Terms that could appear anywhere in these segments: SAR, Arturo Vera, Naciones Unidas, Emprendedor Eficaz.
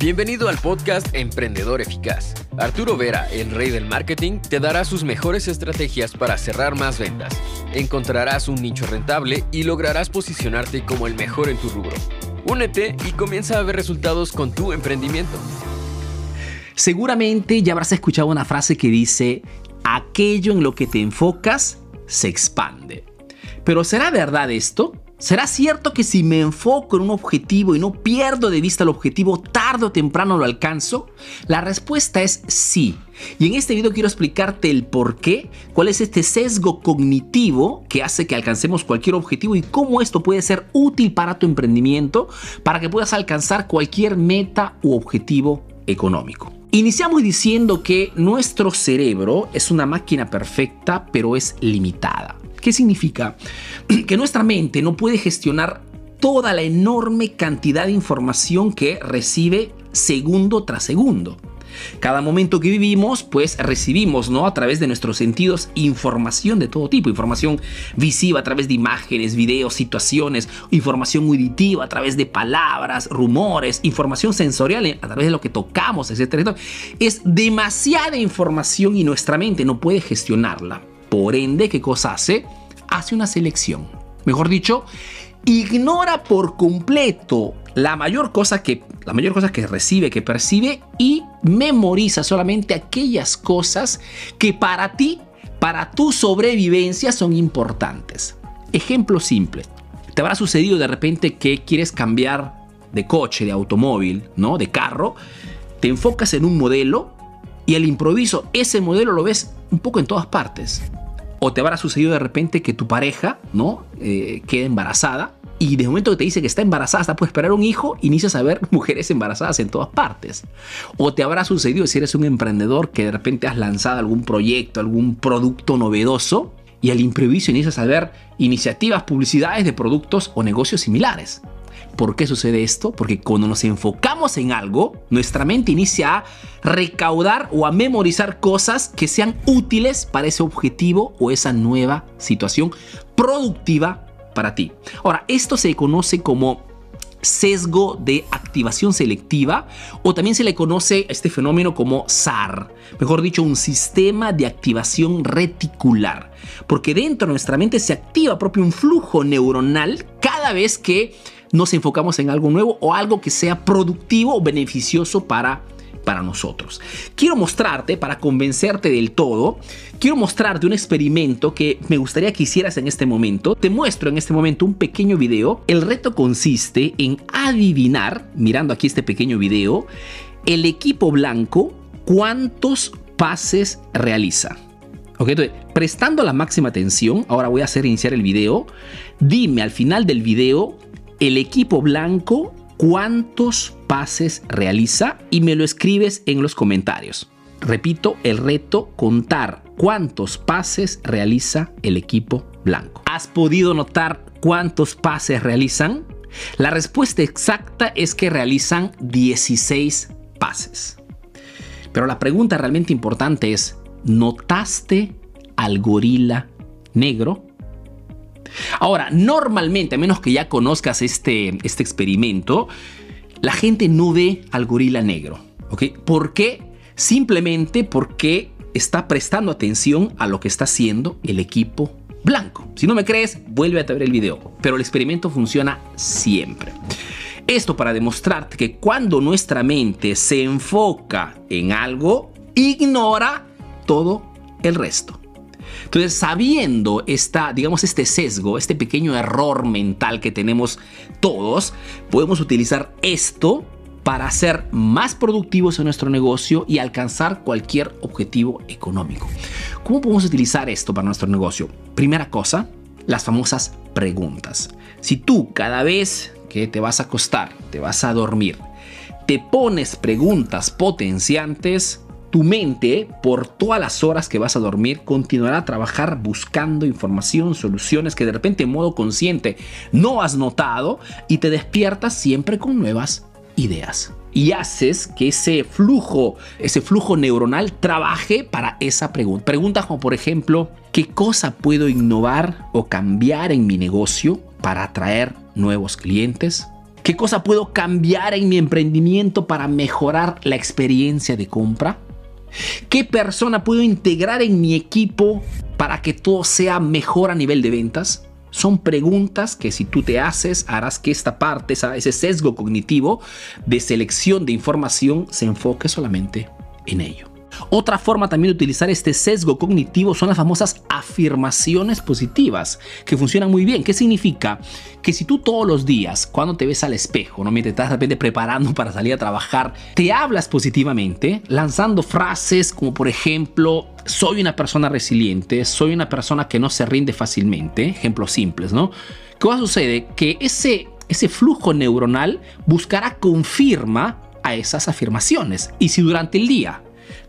Bienvenido al podcast Emprendedor Eficaz. Arturo Vera, el rey del marketing, te dará sus mejores estrategias para cerrar más ventas. Encontrarás un nicho rentable y lograrás posicionarte como el mejor en tu rubro. Únete y comienza a ver resultados con tu emprendimiento. Seguramente ya habrás escuchado una frase que dice: aquello en lo que te enfocas se expande. Pero ¿será verdad esto? ¿Será cierto que si me enfoco en un objetivo y no pierdo de vista el objetivo, tarde o temprano lo alcanzo? La respuesta es sí. Y en este video quiero explicarte el por qué, cuál es este sesgo cognitivo que hace que alcancemos cualquier objetivo y cómo esto puede ser útil para tu emprendimiento, para que puedas alcanzar cualquier meta u objetivo económico. Iniciamos diciendo que nuestro cerebro es una máquina perfecta, pero es limitada. ¿Qué significa? Que nuestra mente no puede gestionar toda la enorme cantidad de información que recibe segundo tras segundo. Cada momento que vivimos, pues recibimos, ¿no?, a través de nuestros sentidos, información de todo tipo. Información visiva a través de imágenes, videos, situaciones. Información auditiva a través de palabras, rumores. Información sensorial a través de lo que tocamos, etcétera. Es demasiada información y nuestra mente no puede gestionarla. Por ende, ¿qué cosa hace? Hace una selección. Mejor dicho, ignora por completo la mayor cosa que recibe, que percibe, y memoriza solamente aquellas cosas que para ti, para tu sobrevivencia, son importantes. Ejemplo simple. Te habrá sucedido de repente que quieres cambiar de coche, de automóvil, ¿no?, de carro. Te enfocas en un modelo y al improviso ese modelo lo ves un poco en todas partes. O te habrá sucedido de repente que tu pareja, ¿no?, queda embarazada, y de momento que te dice que está embarazada, hasta puede esperar un hijo, inicias a ver mujeres embarazadas en todas partes. O te habrá sucedido, si eres un emprendedor, que de repente has lanzado algún proyecto, algún producto novedoso, y al improviso inicias a ver iniciativas, publicidades de productos o negocios similares. ¿Por qué sucede esto? Porque cuando nos enfocamos en algo, nuestra mente inicia a recaudar o a memorizar cosas que sean útiles para ese objetivo o esa nueva situación productiva para ti. Ahora, esto se conoce como sesgo de activación selectiva, o también se le conoce a este fenómeno como SAR, mejor dicho, un sistema de activación reticular, porque dentro de nuestra mente se activa propio un flujo neuronal cada vez que nos enfocamos en algo nuevo o algo que sea productivo o beneficioso para nosotros. Quiero mostrarte, para convencerte del todo, quiero mostrarte un experimento que me gustaría que hicieras en este momento. Te muestro en este momento un pequeño video. El reto consiste en adivinar, mirando aquí este pequeño video, el equipo blanco cuántos pases realiza. Ok, entonces, prestando la máxima atención, ahora voy a hacer iniciar el video. Dime al final del video, el equipo blanco, ¿cuántos pases realiza? Y me lo escribes en los comentarios. Repito, el reto: contar cuántos pases realiza el equipo blanco. ¿Has podido notar cuántos pases realizan? La respuesta exacta es que realizan 16 pases. Pero la pregunta realmente importante es: ¿notaste al gorila negro? Ahora, normalmente, a menos que ya conozcas este experimento, la gente no ve al gorila negro, ¿ok? ¿Por qué? Simplemente porque está prestando atención a lo que está haciendo el equipo blanco. Si no me crees, vuelve a ver el video, pero el experimento funciona siempre. Esto para demostrarte que cuando nuestra mente se enfoca en algo, ignora todo el resto. Entonces, sabiendo este sesgo, este pequeño error mental que tenemos todos, podemos utilizar esto para ser más productivos en nuestro negocio y alcanzar cualquier objetivo económico. ¿Cómo podemos utilizar esto para nuestro negocio? Primera cosa, las famosas preguntas. Si tú, cada vez que te vas a acostar, te vas a dormir, te pones preguntas potenciantes, tu mente, por todas las horas que vas a dormir, continuará a trabajar buscando información, soluciones que de repente en modo consciente no has notado, y te despiertas siempre con nuevas ideas. Y haces que ese flujo neuronal trabaje para esa pregunta. Preguntas como, por ejemplo, ¿qué cosa puedo innovar o cambiar en mi negocio para atraer nuevos clientes? ¿Qué cosa puedo cambiar en mi emprendimiento para mejorar la experiencia de compra? ¿Qué persona puedo integrar en mi equipo para que todo sea mejor a nivel de ventas? Son preguntas que si tú te haces, harás que esta parte, ese sesgo cognitivo de selección de información se enfoque solamente en ello. Otra forma también de utilizar este sesgo cognitivo son las famosas afirmaciones positivas, que funcionan muy bien. ¿Qué significa? Que si tú todos los días, cuando te ves al espejo, ¿no?, mientras estás de repente preparando para salir a trabajar, te hablas positivamente, lanzando frases como por ejemplo, soy una persona resiliente, soy una persona que no se rinde fácilmente, ejemplos simples, ¿no? ¿Qué va a suceder? Que ese flujo neuronal buscará confirma a esas afirmaciones. Y si durante el día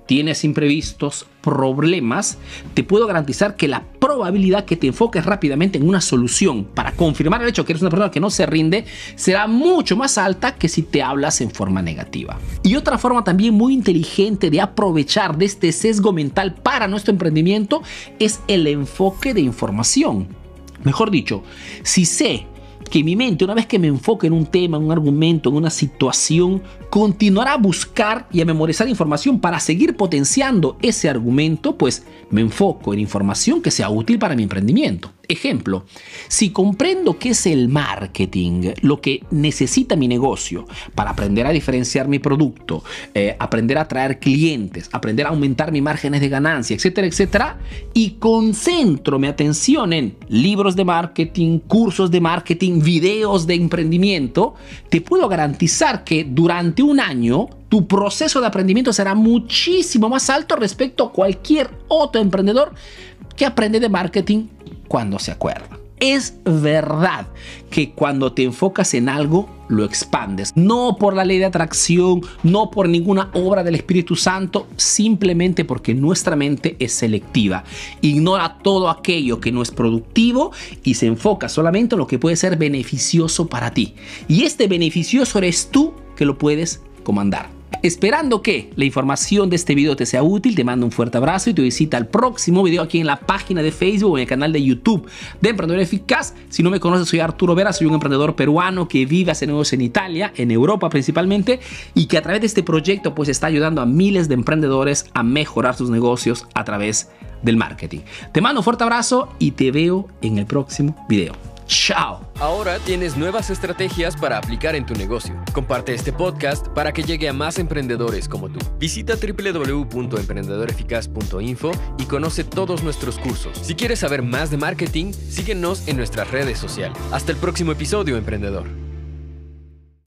tienes imprevistos, problemas, te puedo garantizar que la probabilidad que te enfoques rápidamente en una solución para confirmar el hecho que eres una persona que no se rinde será mucho más alta que si te hablas en forma negativa. Y otra forma también muy inteligente de aprovechar de este sesgo mental para nuestro emprendimiento es el enfoque de información. Mejor dicho, si sé que mi mente, una vez que me enfoque en un tema, en un argumento, en una situación, continuará a buscar y a memorizar información para seguir potenciando ese argumento, pues me enfoco en información que sea útil para mi emprendimiento. Ejemplo, si comprendo qué es el marketing, lo que necesita mi negocio para aprender a diferenciar mi producto, aprender a atraer clientes, aprender a aumentar mis márgenes de ganancia, etcétera, etcétera, y concentro mi atención en libros de marketing, cursos de marketing, videos de emprendimiento, te puedo garantizar que durante un año tu proceso de aprendimiento será muchísimo más alto respecto a cualquier otro emprendedor que aprende de marketing cuando se acuerda. Es verdad que cuando te enfocas en algo, lo expandes. No por la ley de atracción, no por ninguna obra del Espíritu Santo, simplemente porque nuestra mente es selectiva. Ignora todo aquello que no es productivo y se enfoca solamente en lo que puede ser beneficioso para ti. Y este beneficioso eres tú que lo puedes comandar. Esperando que la información de este video te sea útil, te mando un fuerte abrazo y te visita al próximo video aquí en la página de Facebook o en el canal de YouTube de Emprendedor Eficaz. Si no me conoces, soy Arturo Vera, soy un emprendedor peruano que vive hace años en Italia, en Europa principalmente, y que a través de este proyecto pues está ayudando a miles de emprendedores a mejorar sus negocios a través del marketing. Te mando un fuerte abrazo y te veo en el próximo video. ¡Chao! Ahora tienes nuevas estrategias para aplicar en tu negocio. Comparte este podcast para que llegue a más emprendedores como tú. Visita www.emprendedoreficaz.info y conoce todos nuestros cursos. Si quieres saber más de marketing, síguenos en nuestras redes sociales. Hasta el próximo episodio, emprendedor.